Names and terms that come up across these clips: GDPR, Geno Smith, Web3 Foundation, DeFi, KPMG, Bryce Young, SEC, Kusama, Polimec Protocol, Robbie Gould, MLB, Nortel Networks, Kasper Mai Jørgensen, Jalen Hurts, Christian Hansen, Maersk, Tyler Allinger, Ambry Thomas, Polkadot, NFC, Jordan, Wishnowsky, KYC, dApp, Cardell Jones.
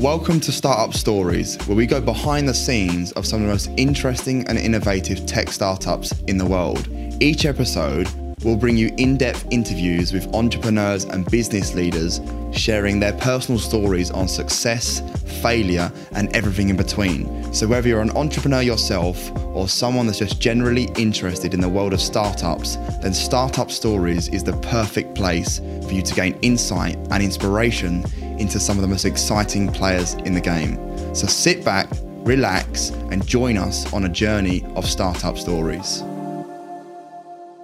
Welcome to Startup Stories, where we go behind the scenes of some of the most interesting and innovative tech startups in the world. Each episode will bring you in-depth interviews with entrepreneurs and business leaders, sharing their personal stories on success, failure, and everything in between. So whether you're an entrepreneur yourself or someone that's just generally interested in the world of startups, then Startup Stories is the perfect place for you to gain insight and inspiration into some of the most exciting players in the game. So sit back, relax, and join us on a journey of startup stories.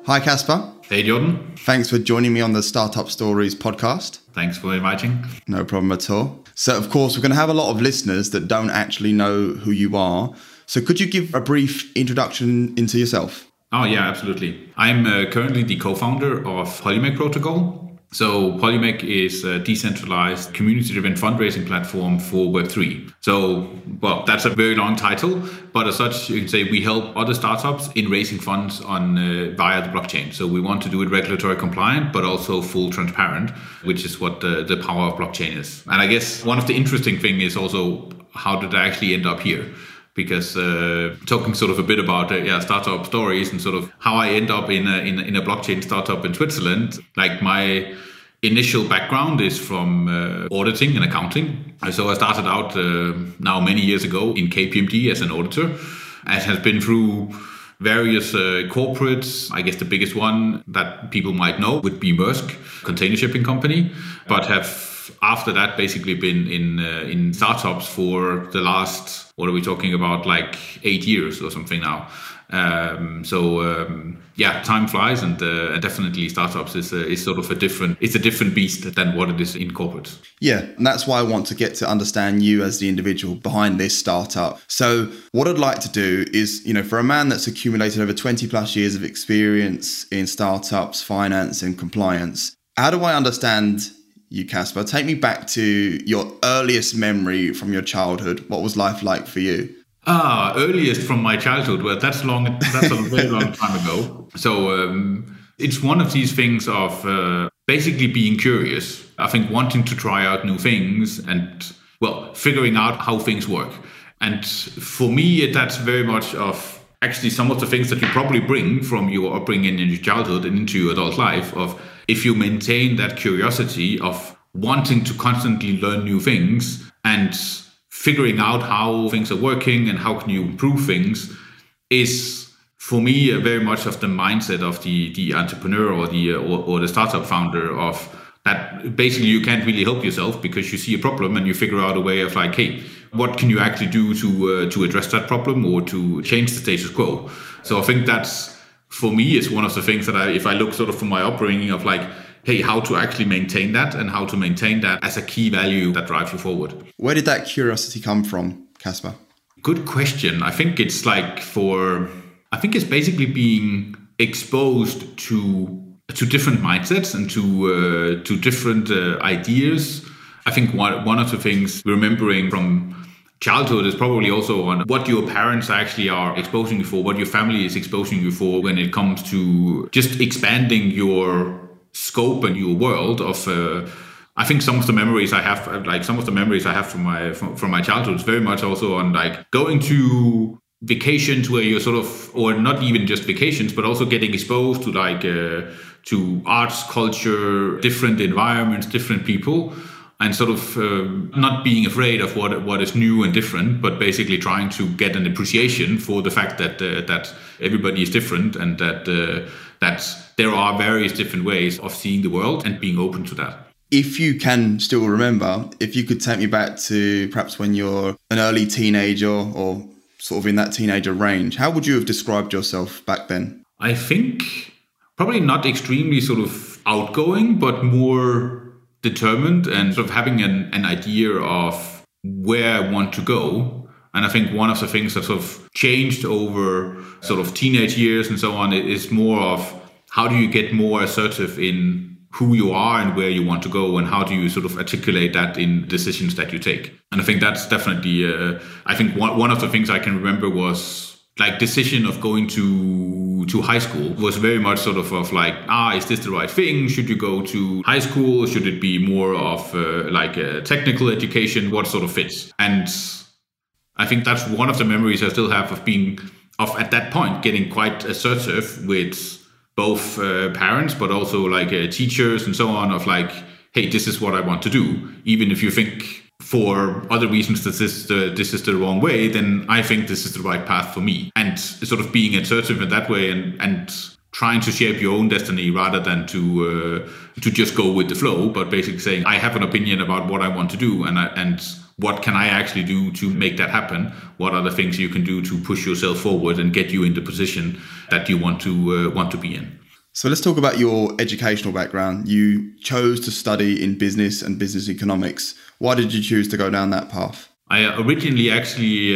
Hi, Casper. Hey, Jordan. Thanks for joining me on the Startup Stories podcast. Thanks for inviting. No problem at all. So, of course, we're going to have a lot of listeners that don't actually know who you are. So could you give a brief introduction into yourself? Oh, yeah, absolutely. I'm currently the co-founder of Polimec Protocol. So Polimec is a decentralized community-driven fundraising platform for Web3. So, well, that's a very long title, but as such, you can say we help other startups in raising funds on via the blockchain. So we want to do it regulatory compliant, but also full transparent, which is what the power of blockchain is. And I guess one of the interesting things is also, how did I actually end up here? Because talking sort of a bit about startup stories and sort of how I end up in a blockchain startup in Switzerland, like my initial background is from auditing and accounting. So I started out now many years ago in KPMG as an auditor, and has been through various corporates. I guess the biggest one that people might know would be Maersk, container shipping company, but have after that basically been in startups for the last, what are we talking about, like 8 years or something now. Time flies, and definitely startups is sort of a different beast than what it is in corporate. Yeah, and that's why I want to get to understand you as the individual behind this startup. So what I'd like to do is, you know, for a man that's accumulated over 20 plus years of experience in startups, finance and compliance, how do I understand you, Casper? Take me back to your earliest memory from your childhood. What was life like for you? Earliest from my childhood. Well, that's a very long time ago. So it's one of these things of basically being curious. I think wanting to try out new things and, well, figuring out how things work. And for me, that's very much of actually some of the things that you probably bring from your upbringing in your childhood and into your adult life of, if you maintain that curiosity of wanting to constantly learn new things and figuring out how things are working and how can you improve things, is for me very much of the mindset of the entrepreneur or the startup founder of that. Basically, you can't really help yourself because you see a problem and you figure out a way of like, hey, what can you actually do to address that problem or to change the status quo? So I think that's, for me, it's one of the things that if I look sort of from my upbringing of like, hey, how to actually maintain that and how to maintain that as a key value that drives you forward. Where did that curiosity come from, Casper? Good question. I think it's basically being exposed to different mindsets and to different ideas. I think one of the things remembering from childhood is probably also on what your parents actually are exposing you for, what your family is exposing you for when it comes to just expanding your scope and your world of, I think some of the memories I have from my childhood is very much also on like going to vacations where you're sort of, or not even just vacations, but also getting exposed to like, to arts, culture, different environments, different people. And sort of not being afraid of what is new and different, but basically trying to get an appreciation for the fact that everybody is different and that there are various different ways of seeing the world and being open to that. If you can still remember, if you could take me back to perhaps when you're an early teenager or sort of in that teenager range, how would you have described yourself back then? I think probably not extremely sort of outgoing, but more determined and sort of having an idea of where I want to go. And I think one of the things that sort of changed over sort of teenage years and so on is more of how do you get more assertive in who you are and where you want to go, and how do you sort of articulate that in decisions that you take. And I think that's definitely, I think one of the things I can remember was like decision of going to high school was very much sort of like, is this the right thing? Should you go to high school? Should it be more of like a technical education? What sort of fits? And I think that's one of the memories I still have of being, of at that point, getting quite assertive with both parents, but also like teachers and so on, of like, hey, this is what I want to do. Even if you think for other reasons that this is the wrong way, then I think this is the right path for me. And sort of being assertive in that way and trying to shape your own destiny rather than to just go with the flow, but basically saying, I have an opinion about what I want to do and what can I actually do to make that happen? What are the things you can do to push yourself forward and get you in the position that you want to be in? So let's talk about your educational background. You chose to study in business and business economics. Why did you choose to go down that path? I originally actually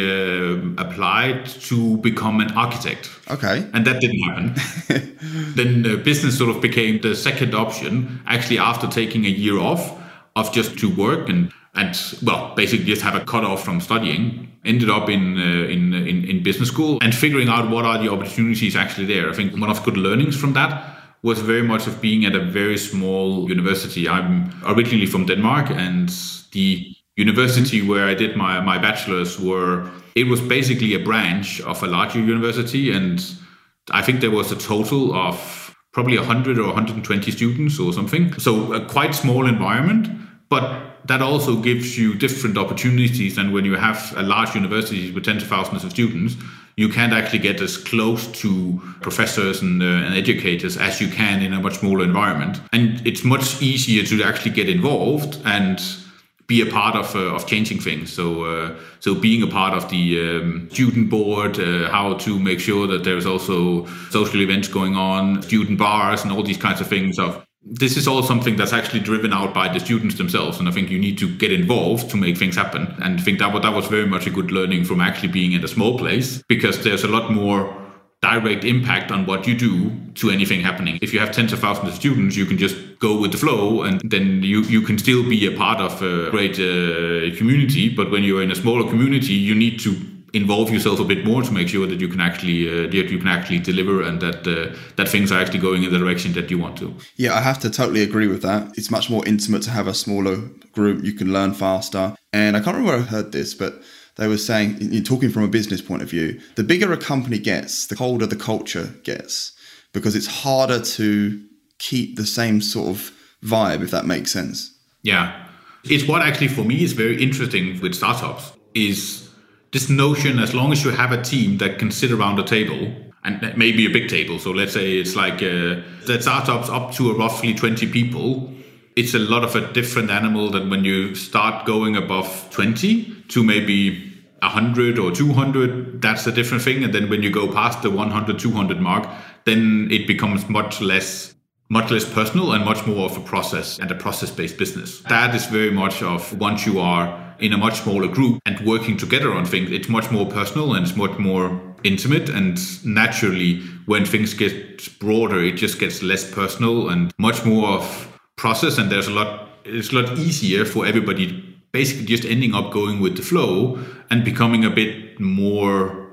applied to become an architect. Okay. And that didn't happen. Then business sort of became the second option, actually after taking a year off of just to work and well, basically just have a cutoff from studying. Ended up in business school and figuring out what are the opportunities actually there. I think one of the good learnings from that was very much of being at a very small university. I'm originally from Denmark, and the university where I did my bachelor's was basically a branch of a larger university, and I think there was a total of probably 100 or 120 students or something. So a quite small environment, but that also gives you different opportunities than when you have a large university with tens of thousands of students. You can't actually get as close to professors and educators as you can in a much smaller environment. And it's much easier to actually get involved and be a part of changing things. So being a part of the student board, how to make sure that there's also social events going on, student bars and all these kinds of things This is all something that's actually driven out by the students themselves. And I think you need to get involved to make things happen. And I think that was very much a good learning from actually being in a small place, because there's a lot more direct impact on what you do to anything happening. If you have tens of thousands of students, you can just go with the flow, and then you can still be a part of a great community. But when you're in a smaller community, you need to involve yourself a bit more to make sure that you can actually deliver, and that things are actually going in the direction that you want to. Yeah, I have to totally agree with that. It's much more intimate to have a smaller group. You can learn faster. And I can't remember where I heard this, but they were saying, you're talking from a business point of view, the bigger a company gets, the colder the culture gets, because it's harder to keep the same sort of vibe, if that makes sense. Yeah. It's what actually for me is very interesting with startups is this notion, as long as you have a team that can sit around a table, and maybe a big table, so let's say it's like that startups up to roughly 20 people, it's a lot of a different animal than when you start going above 20 to maybe 100 or 200, that's a different thing. And then when you go past the 100, 200 mark, then it becomes much less personal and much more of a process and a process-based business. That is very much of once you are in a much smaller group and working together on things, it's much more personal and it's much more intimate. And naturally, when things get broader, it just gets less personal and much more of process. And it's a lot easier for everybody basically just ending up going with the flow and becoming a bit more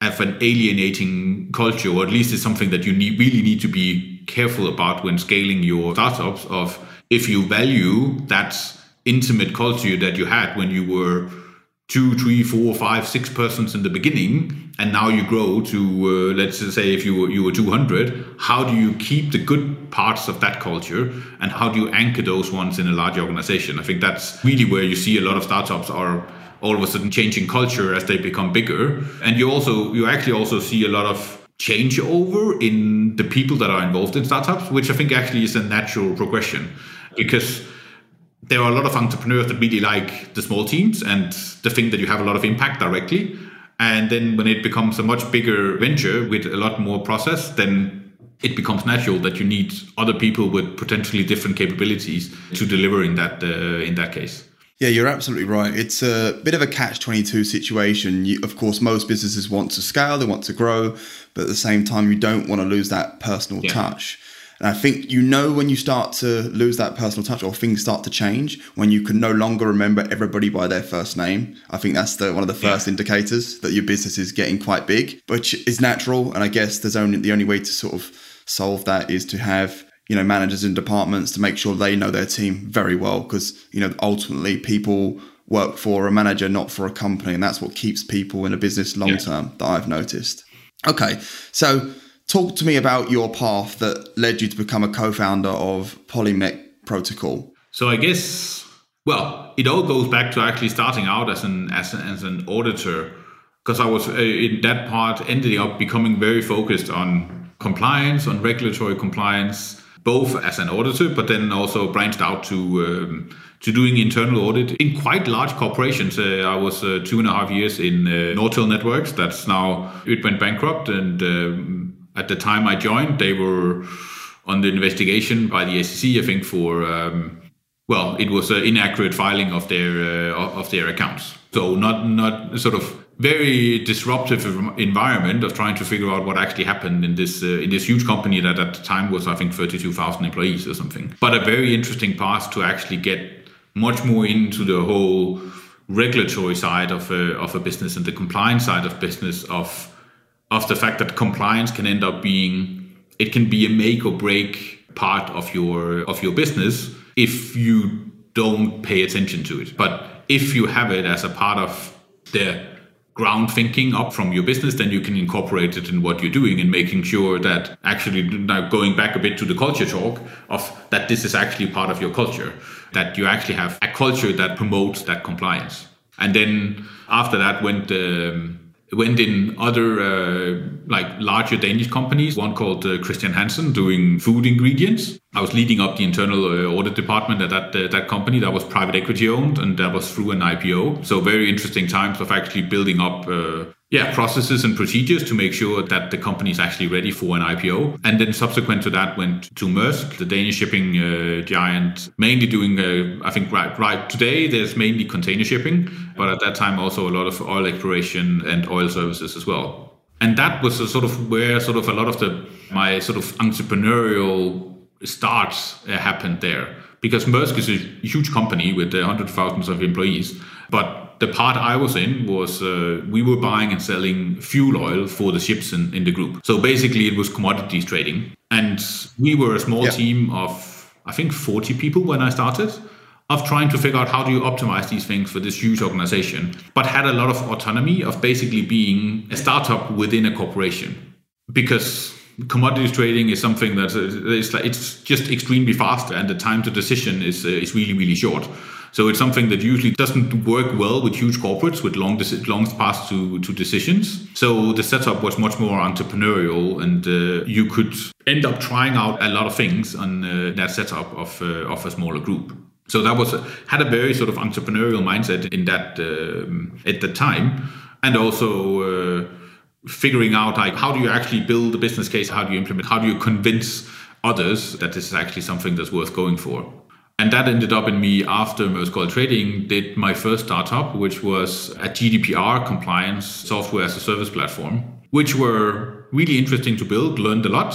of an alienating culture, or at least it's something that you really need to be careful about when scaling your startups, of if you value that intimate culture that you had when you were 2, 3, 4, 5, 6 persons in the beginning, and now you grow to let's say if you were 200, how do you keep the good parts of that culture and how do you anchor those ones in a large organization? I think that's really where you see a lot of startups are all of a sudden changing culture as they become bigger, and you actually also see a lot of changeover in the people that are involved in startups, which I think actually is a natural progression, because there are a lot of entrepreneurs that really like the small teams and the thing that you have a lot of impact directly. And then when it becomes a much bigger venture with a lot more process, then it becomes natural that you need other people with potentially different capabilities to deliver in that case. Yeah, you're absolutely right. It's a bit of a catch-22 situation. Of course, most businesses want to scale, they want to grow, but at the same time, you don't want to lose that personal touch. And I think, you know, when you start to lose that personal touch or things start to change, when you can no longer remember everybody by their first name, I think that's one of the first indicators that your business is getting quite big, which is natural. And I guess the only way to sort of solve that is to have, you know, managers and departments to make sure they know their team very well, because, you know, ultimately people work for a manager, not for a company. And that's what keeps people in a business long term that I've noticed. Okay. So talk to me about your path that led you to become a co-founder of Polimec Protocol. So I guess, well, it all goes back to actually starting out as an auditor, because I was in that part ended up becoming very focused on compliance, on regulatory compliance, both as an auditor, but then also branched out to doing internal audit in quite large corporations. I was 2.5 years in Nortel Networks. That's now, it went bankrupt. And at the time I joined, they were on the investigation by the SEC, I think, for, it was an inaccurate filing of their accounts. So not sort of very disruptive environment of trying to figure out what actually happened in this huge company that at the time was, I think, 32,000 employees or something. But a very interesting path to actually get much more into the whole regulatory side of a business and the compliance side of business, of the fact that compliance can end up being, it can be a make or break part of your business if you don't pay attention to it. But if you have it as a part of the ground thinking up from your business, then you can incorporate it in what you're doing and making sure that actually, now going back a bit to the culture talk, of that this is actually part of your culture, that you actually have a culture that promotes that compliance. And then after that went in other larger Danish companies, one called Christian Hansen, doing food ingredients. I was leading up the internal audit department at that company that was private equity owned, and that was through an IPO. So very interesting times of actually building up processes and procedures to make sure that the company is actually ready for an IPO. And then subsequent to that went to Maersk, the Danish shipping giant, mainly doing, I think right today, there's mainly container shipping, but at that time also a lot of oil exploration and oil services as well. And that was where a lot of my entrepreneurial starts happened there. Because Maersk is a huge company with hundreds of thousands of employees, but the part I was in was we were buying and selling fuel oil for the ships in the group. So basically it was commodities trading. And we were a small team of, I think, 40 people when I started, of trying to figure out how do you optimize these things for this huge organization, but had a lot of autonomy of basically being a startup within a corporation. Because commodities trading is something that it's just extremely fast, and the time to decision is really, really short. So it's something that usually doesn't work well with huge corporates with long paths to decisions. So the setup was much more entrepreneurial, and you could end up trying out a lot of things on that setup of a smaller group. So that had a very sort of entrepreneurial mindset in that at the time, and also figuring out like how do you actually build a business case, how do you implement, how do you convince others that this is actually something that's worth going for. And that ended up in me, after Maersk Oil Trading, did my first startup, which was a GDPR compliance software as a service platform, which were really interesting to build, learned a lot,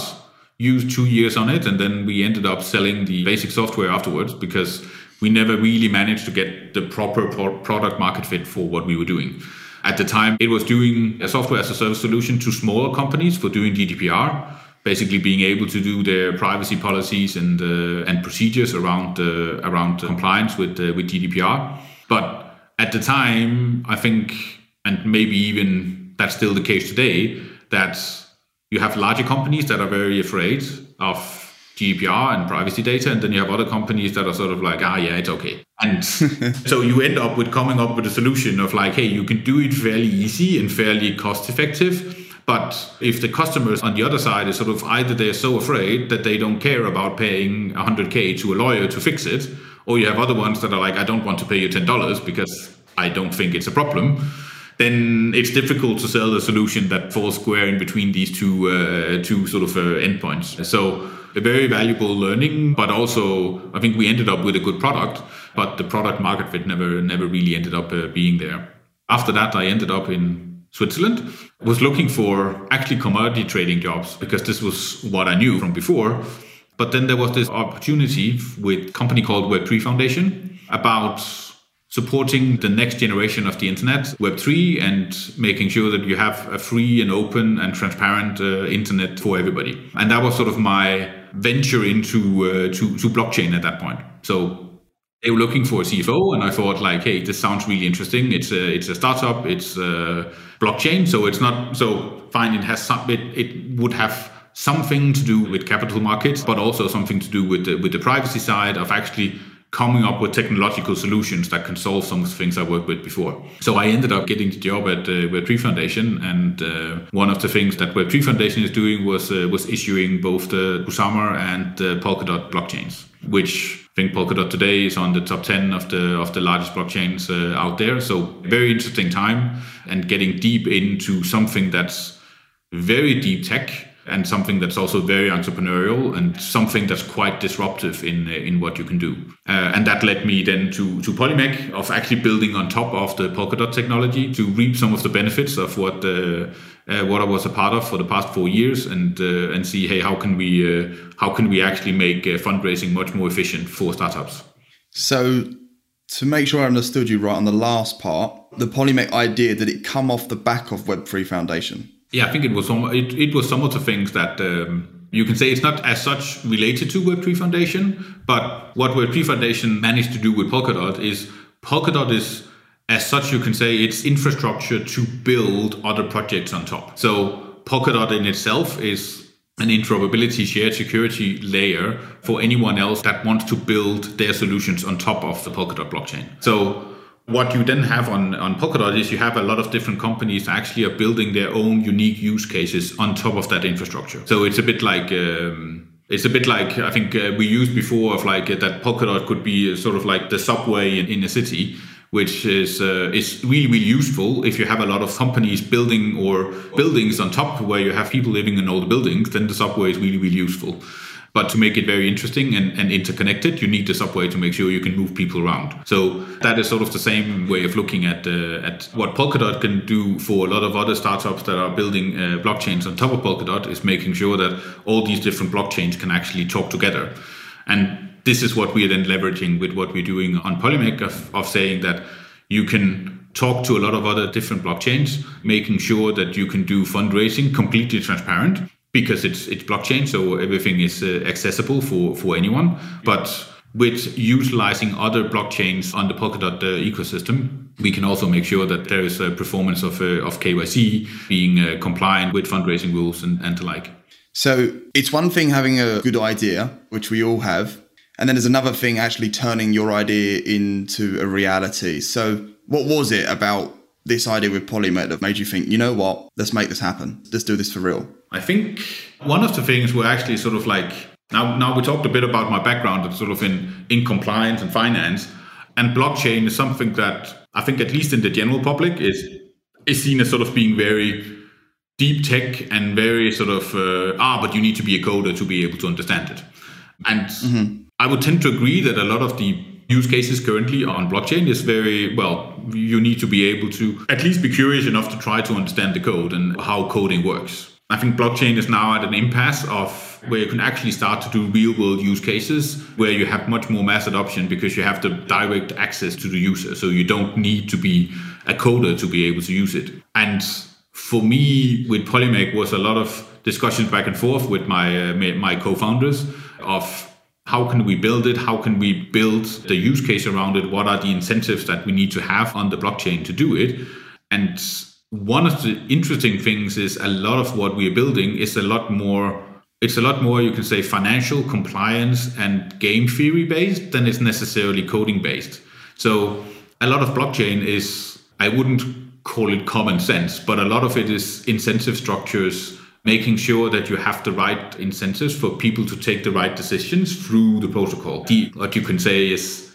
used 2 years on it. And then we ended up selling the basic software afterwards, because we never really managed to get the proper product market fit for what we were doing. At the time, it was doing a software as a service solution to smaller companies for doing GDPR. Basically, being able to do their privacy policies and procedures around compliance with GDPR. But at the time, I think, and maybe even that's still the case today, that you have larger companies that are very afraid of GDPR and privacy data, and then you have other companies that are sort of like, it's okay. And so you end up with coming up with a solution of like, hey, you can do it fairly easy and fairly cost effective. But if the customers on the other side is sort of either they're so afraid that they don't care about paying 100K to a lawyer to fix it, or you have other ones that are like, I don't want to pay you $10 because I don't think it's a problem, then it's difficult to sell a solution that falls square in between these two endpoints. So a very valuable learning, but also I think we ended up with a good product, but the product market fit never really ended up being there. After that, I ended up in Switzerland, was looking for actually commodity trading jobs, because this was what I knew from before. But then there was this opportunity with a company called Web3 Foundation about supporting the next generation of the internet, Web3, and making sure that you have a free and open and transparent internet for everybody. And that was sort of my venture into to blockchain at that point. So they were looking for a CFO, and I thought, like, hey, this sounds really interesting. It's a startup, it's blockchain, so it's not so fine. It has some, it would have something to do with capital markets, but also something to do with the privacy side of actually coming up with technological solutions that can solve some of the things I worked with before. So I ended up getting the job at Web3 Foundation, and one of the things that Web3 Foundation is doing was issuing both the Kusama and the Polkadot blockchains, which I think Polkadot today is on the top 10 of the largest blockchains out there. So very interesting time, and getting deep into something that's very deep tech, and something that's also very entrepreneurial, and something that's quite disruptive in what you can do. And that led me then to Polimec, of actually building on top of the Polkadot technology to reap some of the benefits of what I was a part of for the past 4 years, and see, hey, how can we actually make fundraising much more efficient for startups? So to make sure I understood you right on the last part, the Polimec idea, did it come off the back of Web3 Foundation? Yeah, I think it was some of the things that you can say it's not as such related to Web3 Foundation, but what Web3 Foundation managed to do with Polkadot is as such, you can say it's infrastructure to build other projects on top. So Polkadot in itself is an interoperability shared security layer for anyone else that wants to build their solutions on top of the Polkadot blockchain. So what you then have on Polkadot is you have a lot of different companies that actually are building their own unique use cases on top of that infrastructure. So it's a bit like I think we used before of like that Polkadot could be sort of like the subway in a city, which is really, really useful if you have a lot of companies building or buildings on top where you have people living in older buildings. Then the subway is really, really useful. But to make it very interesting and interconnected, you need the subway to make sure you can move people around. So that is sort of the same way of looking at what Polkadot can do for a lot of other startups that are building blockchains on top of Polkadot, is making sure that all these different blockchains can actually talk together. And this is what we are then leveraging with what we're doing on Polimec of saying that you can talk to a lot of other different blockchains, making sure that you can do fundraising completely transparent, because it's blockchain, so everything is accessible for anyone. But with utilizing other blockchains on the Polkadot ecosystem, we can also make sure that there is a performance of KYC, being compliant with fundraising rules and the like. So it's one thing having a good idea, which we all have, and then there's another thing actually turning your idea into a reality. So what was it about this idea with Polimec that made you think, you know what, let's make this happen. Let's do this for real. I think one of the things were actually sort of like, now we talked a bit about my background sort of in compliance and finance, and blockchain is something that I think at least in the general public is seen as sort of being very deep tech and very sort of, but you need to be a coder to be able to understand it. And I would tend to agree that a lot of the use cases currently on blockchain is very, you need to be able to at least be curious enough to try to understand the code and how coding works. I think blockchain is now at an impasse of where you can actually start to do real world use cases where you have much more mass adoption because you have the direct access to the user. So you don't need to be a coder to be able to use it. And for me with Polimec was a lot of discussions back and forth with my co-founders of how can we build it? How can we build the use case around it? What are the incentives that we need to have on the blockchain to do it? And one of the interesting things is a lot of what we're building is a lot more, you can say, financial compliance and game theory based than it's necessarily coding based. So a lot of blockchain is, I wouldn't call it common sense, but a lot of it is incentive structures, making sure that you have the right incentives for people to take the right decisions through the protocol. What you can say is,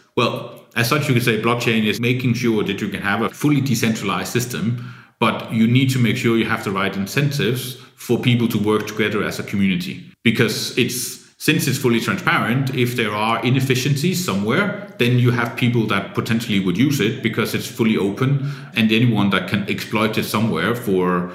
as such, you can say blockchain is making sure that you can have a fully decentralized system, but you need to make sure you have the right incentives for people to work together as a community. Because since it's fully transparent, if there are inefficiencies somewhere, then you have people that potentially would use it because it's fully open, and anyone that can exploit it somewhere for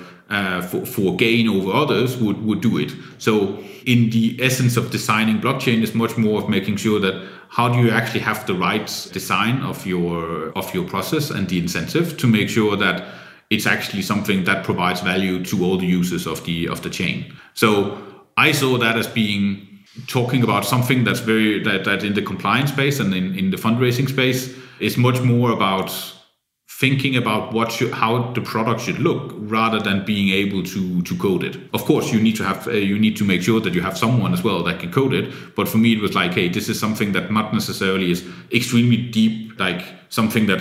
for gain over others would do it. So in the essence of designing blockchain is much more of making sure that how do you actually have the right design of your process and the incentive to make sure that it's actually something that provides value to all the users of the chain. So I saw that as being talking about something that's very that in the compliance space and in the fundraising space is much more about thinking about how the product should look rather than being able to code it. Of course, you need to make sure that you have someone as well that can code it. But for me, it was like, hey, this is something that not necessarily is extremely deep, like something that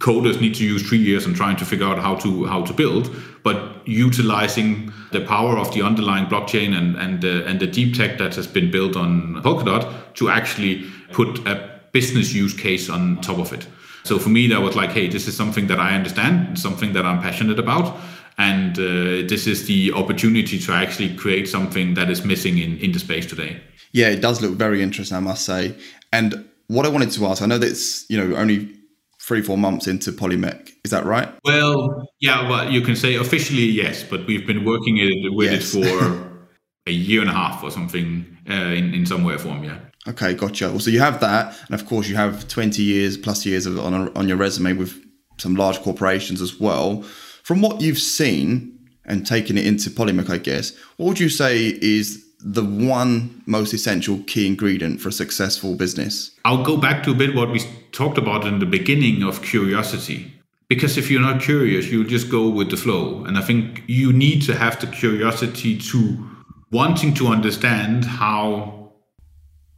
coders need to use 3 years and trying to figure out how to build, but utilizing the power of the underlying blockchain and the deep tech that has been built on Polkadot to actually put a business use case on top of it. So for me, that was like, hey, this is something that I understand, something that I'm passionate about. And this is the opportunity to actually create something that is missing in the space today. Yeah, it does look very interesting, I must say. And what I wanted to ask, I know that it's, only 3-4 months into Polimec. Is that right? Well, yeah, well, you can say officially, yes, but we've been working with it for a year and a half or something in some way or form, yeah. Okay, gotcha. Well, so you have that, and of course you have 20 years plus years on your resume with some large corporations as well. From what you've seen and taken it into Polimec, I guess, what would you say is the one most essential key ingredient for a successful business? I'll go back to a bit what we talked about in the beginning of curiosity. Because if you're not curious, you'll just go with the flow. And I think you need to have the curiosity to wanting to understand how...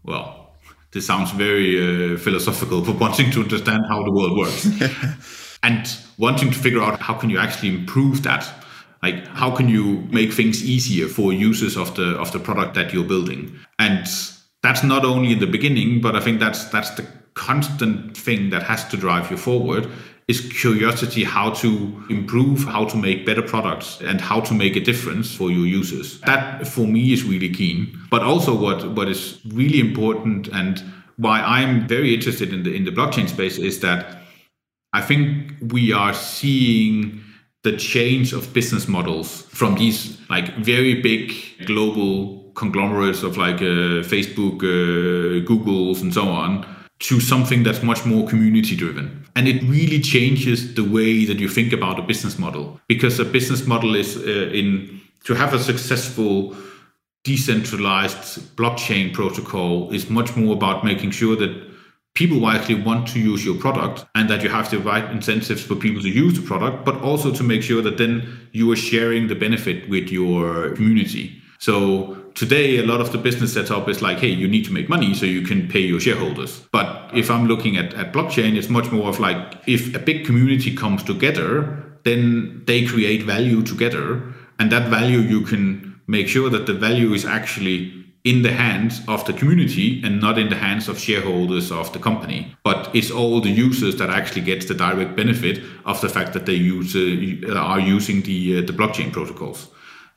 Well, this sounds very philosophical, but wanting to understand how the world works and wanting to figure out how can you actually improve that? Like, how can you make things easier for users of the product that you're building? And that's not only in the beginning, but I think that's the constant thing that has to drive you forward is curiosity, how to improve, how to make better products and how to make a difference for your users. That for me is really key. But also what is really important and why I'm very interested in the blockchain space is that I think we are seeing the change of business models from these like very big global conglomerates of like Facebook, Googles and so on, to something that's much more community driven. And it really changes the way that you think about a business model, because a business model is to have a successful decentralized blockchain protocol is much more about making sure that people actually want to use your product and that you have the right incentives for people to use the product, but also to make sure that then you are sharing the benefit with your community. So today, a lot of the business setup is like, hey, you need to make money so you can pay your shareholders. But if I'm looking at blockchain, it's much more of like, if a big community comes together, then they create value together. And that value, you can make sure that the value is actually in the hands of the community and not in the hands of shareholders of the company. But it's all the users that actually gets the direct benefit of the fact that they are using the blockchain protocols.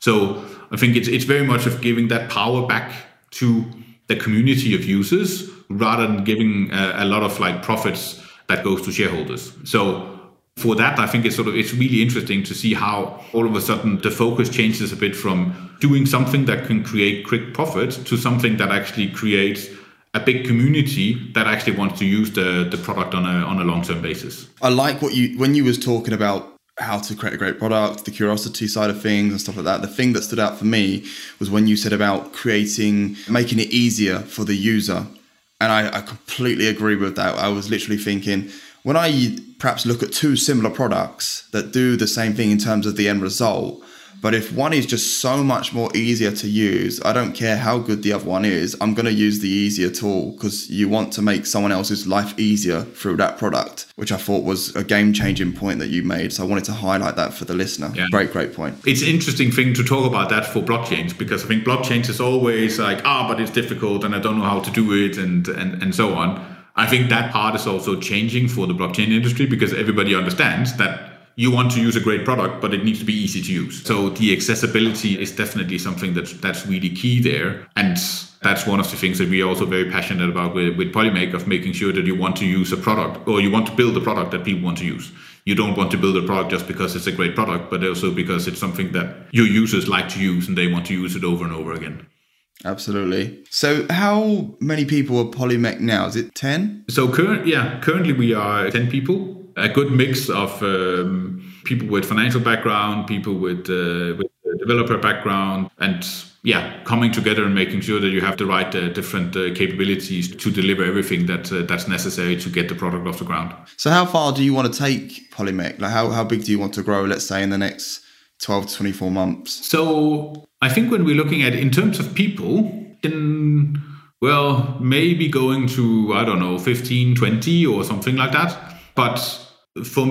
So I think it's very much of giving that power back to the community of users rather than giving a lot of like profits that goes to shareholders. So for that, I think it's really interesting to see how all of a sudden the focus changes a bit from doing something that can create quick profits to something that actually creates a big community that actually wants to use the product on a long-term basis. I like when you was talking about how to create a great product, the curiosity side of things and stuff like that. The thing that stood out for me was when you said about making it easier for the user. And I completely agree with that. I was literally thinking, when I perhaps look at two similar products that do the same thing in terms of the end result, but if one is just so much more easier to use, I don't care how good the other one is, I'm going to use the easier tool because you want to make someone else's life easier through that product, which I thought was a game-changing point that you made. So I wanted to highlight that for the listener. Yeah. Great point. It's an interesting thing to talk about that for blockchains, because I think blockchains is always like, but it's difficult and I don't know how to do it and so on. I think that part is also changing for the blockchain industry because everybody understands that you want to use a great product, but it needs to be easy to use. So the accessibility is definitely something that's really key there. And that's one of the things that we are also very passionate about with Polimec, of making sure that you want to use a product, or you want to build a product that people want to use. You don't want to build a product just because it's a great product, but also because it's something that your users like to use and they want to use it over and over again. Absolutely. So how many people are Polimec now? Is it 10? So currently we are 10 people. A good mix of people with financial background, people with developer background, and coming together and making sure that you have the right different capabilities to deliver everything that's necessary to get the product off the ground. So how far do you want to take Polimec? Like how big do you want to grow, let's say, in the next 12 to 24 months? So I think when we're looking at in terms of people, then, well, maybe going to, I don't know, 15, 20 or something like that. But for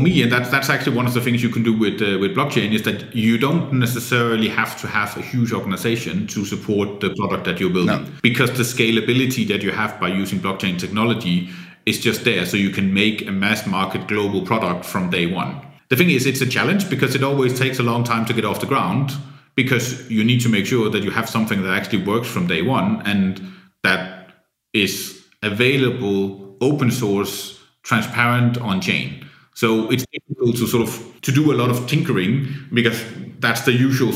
me, and that's actually one of the things you can do with blockchain, is that you don't necessarily have to have a huge organization to support the product that you're building. No. Because the scalability that you have by using blockchain technology is just there. So you can make a mass market global product from day one. The thing is, it's a challenge because it always takes a long time to get off the ground, because you need to make sure that you have something that actually works from day one and that is available, open source, transparent on chain. So it's difficult to do a lot of tinkering, because that's the usual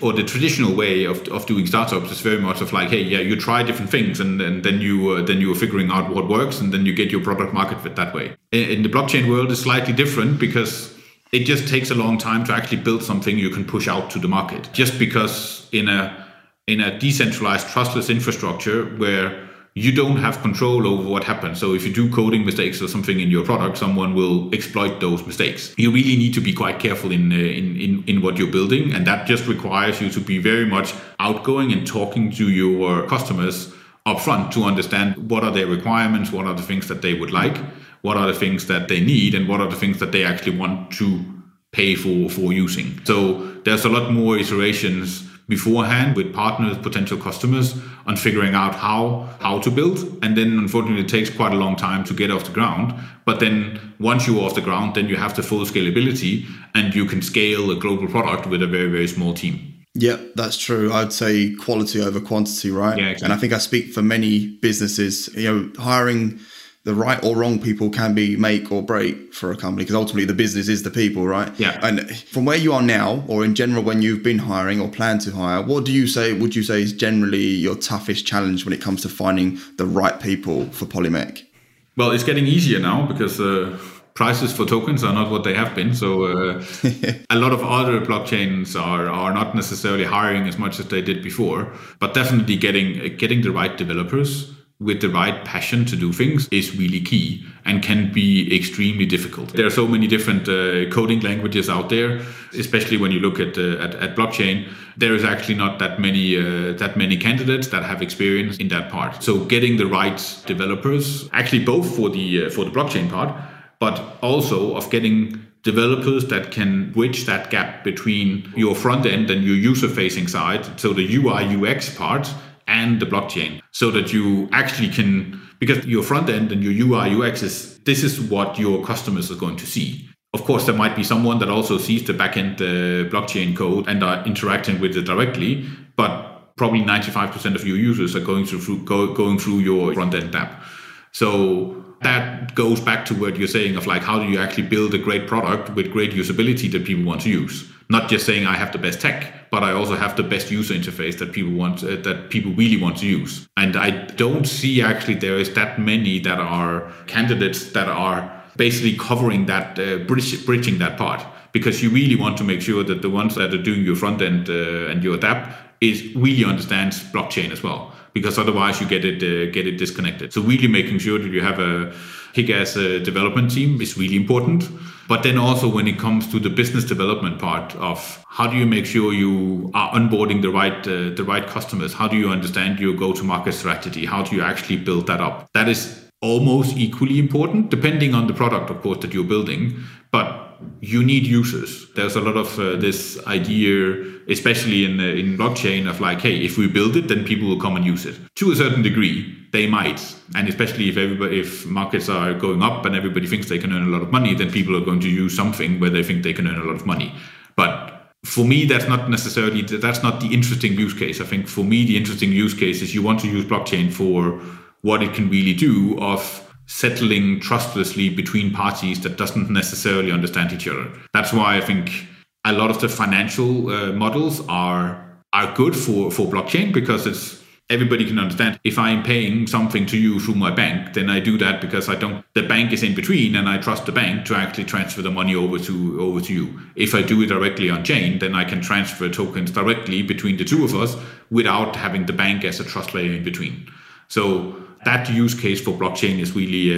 or the traditional way of doing startups. It's very much of like, hey, you try different things and then you are figuring out what works, and then you get your product market fit that way. In the blockchain world, it's slightly different because it just takes a long time to actually build something you can push out to the market. Just because in a decentralized, trustless infrastructure where you don't have control over what happens. So if you do coding mistakes or something in your product, someone will exploit those mistakes. You really need to be quite careful in what you're building. And that just requires you to be very much outgoing and talking to your customers upfront to understand what are their requirements, what are the things that they would like, what are the things that they need, and what are the things that they actually want to pay for using. So there's a lot more iterations beforehand with partners, potential customers, on figuring out how to build. And then unfortunately it takes quite a long time to get off the ground. But then once you're off the ground, then you have the full scalability and you can scale a global product with a very, very small team. Yeah, that's true. I'd say quality over quantity, right? Yeah, exactly. And I think I speak for many businesses, hiring the right or wrong people can be make or break for a company, because ultimately the business is the people, right? Yeah. And from where you are now, or in general when you've been hiring or plan to hire, what would you say is generally your toughest challenge when it comes to finding the right people for Polimec? Well, it's getting easier now because prices for tokens are not what they have been. So a lot of other blockchains are not necessarily hiring as much as they did before, but definitely getting the right developers with the right passion to do things is really key and can be extremely difficult. There are so many different coding languages out there, especially when you look at blockchain. There is actually not that many candidates that have experience in that part. So getting the right developers, actually both for the blockchain part, but also of getting developers that can bridge that gap between your front end and your user-facing side, so the UI UX part, and the blockchain, so that you actually can, because your front end and your UI UX is what your customers are going to see. Of course, there might be someone that also sees the backend blockchain code and are interacting with it directly, but probably 95% of your users are going through your front end app. So that goes back to what you're saying of like, how do you actually build a great product with great usability that people want to use? Not just saying I have the best tech, but I also have the best user interface that people want, that people really want to use. And I don't see actually there is that many that are candidates that are basically covering that, bridging that part, because you really want to make sure that the ones that are doing your front end and your dApp is really understands blockchain as well, because otherwise you get it disconnected. So really making sure that you have a kick-ass development team is really important. But then also when it comes to the business development part of how do you make sure you are onboarding the right customers? How do you understand your go-to-market strategy? How do you actually build that up? That is almost equally important, depending on the product, of course, that you're building. But you need users. There's a lot of this idea, especially in blockchain, of like, hey, if we build it, then people will come and use it. To a certain degree, they might. And especially if everybody, if markets are going up and everybody thinks they can earn a lot of money, then people are going to use something where they think they can earn a lot of money. But for me, that's not necessarily, that's not the interesting use case. I think for me, the interesting use case is you want to use blockchain for what it can really do of settling trustlessly between parties that doesn't necessarily understand each other. That's why I think a lot of the financial models are good for blockchain, because it's everybody can understand. If I'm paying something to you through my bank, then I do that because I don't. The bank is in between, and I trust the bank to actually transfer the money over to you. If I do it directly on chain, then I can transfer tokens directly between the two of us without having the bank as a trust layer in between. So that use case for blockchain is really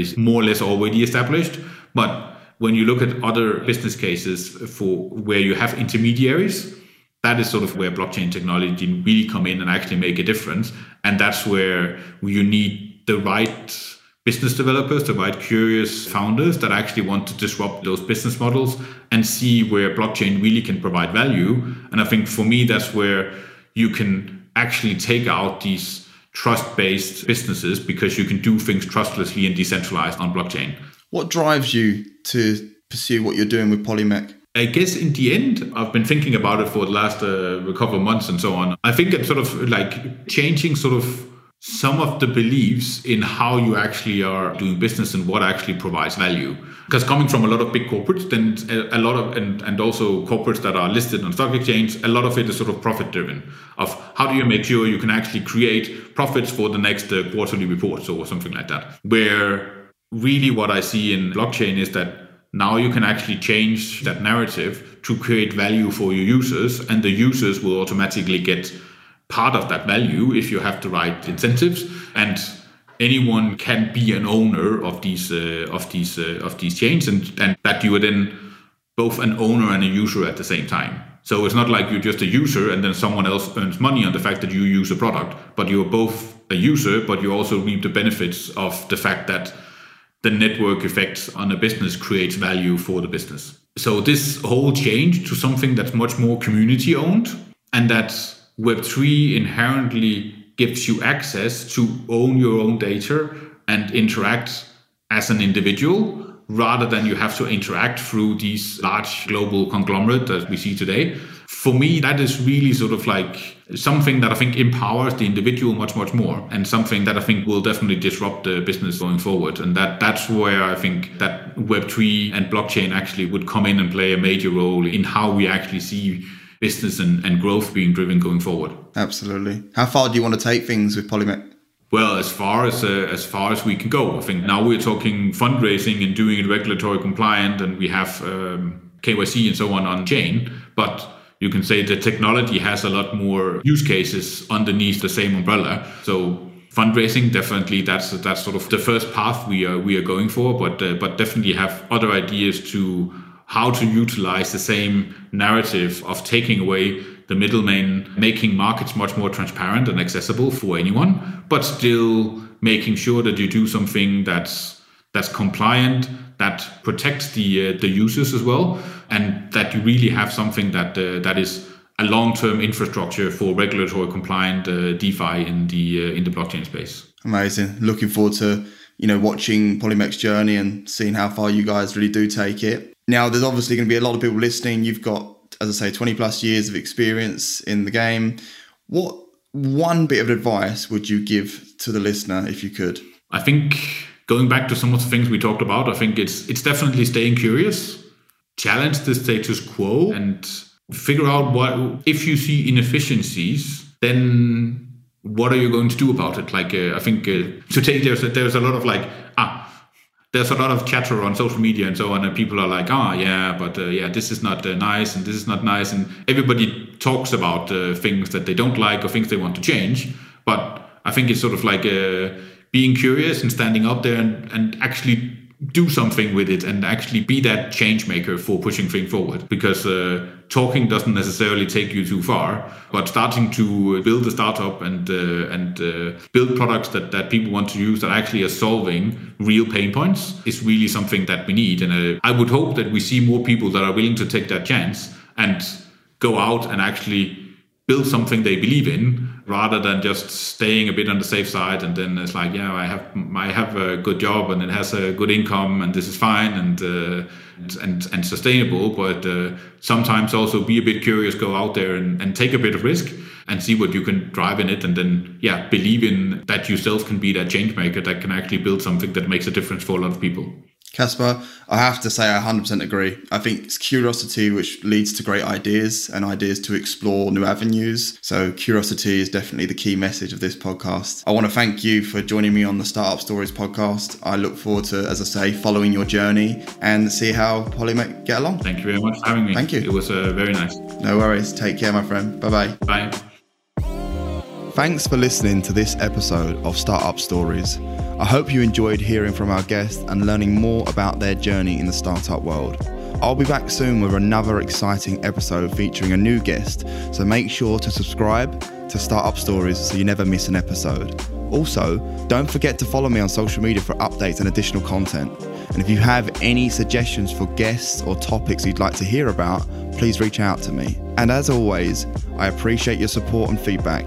is more or less already established. But when you look at other business cases for where you have intermediaries, that is sort of where blockchain technology really come in and actually make a difference. And that's where you need the right business developers, the right curious founders that actually want to disrupt those business models and see where blockchain really can provide value. And I think for me, that's where you can actually take out these trust-based businesses, because you can do things trustlessly and decentralized on blockchain. What drives you to pursue what you're doing with Polimec? I guess in the end, I've been thinking about it for the last couple of months and so on. I think I'm sort of like changing sort of some of the beliefs in how you actually are doing business and what actually provides value. Because coming from a lot of big corporates, then a lot of and also corporates that are listed on stock exchange, a lot of it is sort of profit driven. Of how do you make sure you can actually create profits for the next quarterly reports or something like that. Where really what I see in blockchain is that now you can actually change that narrative to create value for your users, and the users will automatically get part of that value if you have the right incentives, and anyone can be an owner of these chains, and that you are then both an owner and a user at the same time. So it's not like you're just a user and then someone else earns money on the fact that you use a product, but you're both a user, but you also reap the benefits of the fact that the network effects on a business creates value for the business. So this whole change to something that's much more community owned, and that's Web3 inherently gives you access to own your own data and interact as an individual, rather than you have to interact through these large global conglomerate that we see today. For me, that is really sort of like something that I think empowers the individual much, much more, and something that I think will definitely disrupt the business going forward. And that's where I think that Web3 and blockchain actually would come in and play a major role in how we actually see business and growth being driven going forward. Absolutely. How far do you want to take things with Polimec? Well, as far as we can go. I think now we're talking fundraising and doing it regulatory compliant, and we have KYC and so on chain. But you can say the technology has a lot more use cases underneath the same umbrella. So fundraising, definitely, that's sort of the first path we are going for. But definitely have other ideas to how to utilize the same narrative of taking away the middleman, making markets much more transparent and accessible for anyone, but still making sure that you do something that's compliant, that protects the users as well, and that you really have something that is a long-term infrastructure for regulatory compliant DeFi in the blockchain space. Amazing. Looking forward to watching Polimec's journey and seeing how far you guys really do take it. Now, there's obviously going to be a lot of people listening. You've got, as I say, 20 plus years of experience in the game. What one bit of advice would you give to the listener if you could? I think going back to some of the things we talked about, I think it's definitely staying curious, challenge the status quo, and figure out what, if you see inefficiencies, then what are you going to do about it? Like, I think today there's a lot of like, there's a lot of chatter on social media and so on, and people are like, this is not nice, and this is not nice. And everybody talks about things that they don't like or things they want to change. But I think it's sort of like being curious and standing up there and actually do something with it, and actually be that change maker for pushing things forward. Because talking doesn't necessarily take you too far, but starting to build a startup and build products that people want to use that actually are solving real pain points is really something that we need. And I would hope that we see more people that are willing to take that chance and go out and actually build something they believe in, rather than just staying a bit on the safe side. And then it's like, yeah, I have a good job and it has a good income and this is fine and sustainable. But sometimes also be a bit curious, go out there and take a bit of risk and see what you can drive in it. And then, yeah, believe in that yourself can be that change maker that can actually build something that makes a difference for a lot of people. Kasper, I have to say I 100% agree. I think it's curiosity which leads to great ideas and ideas to explore new avenues. So curiosity is definitely the key message of this podcast. I want to thank you for joining me on the Startup Stories podcast. I look forward to, as I say, following your journey and see how Polimec get along. Thank you very much for having me. Thank you. It was very nice. No worries. Take care, my friend. Bye-bye. Bye. Thanks for listening to this episode of Startup Stories. I hope you enjoyed hearing from our guests and learning more about their journey in the startup world. I'll be back soon with another exciting episode featuring a new guest, so make sure to subscribe to Startup Stories so you never miss an episode. Also, don't forget to follow me on social media for updates and additional content. And if you have any suggestions for guests or topics you'd like to hear about, please reach out to me. And as always, I appreciate your support and feedback.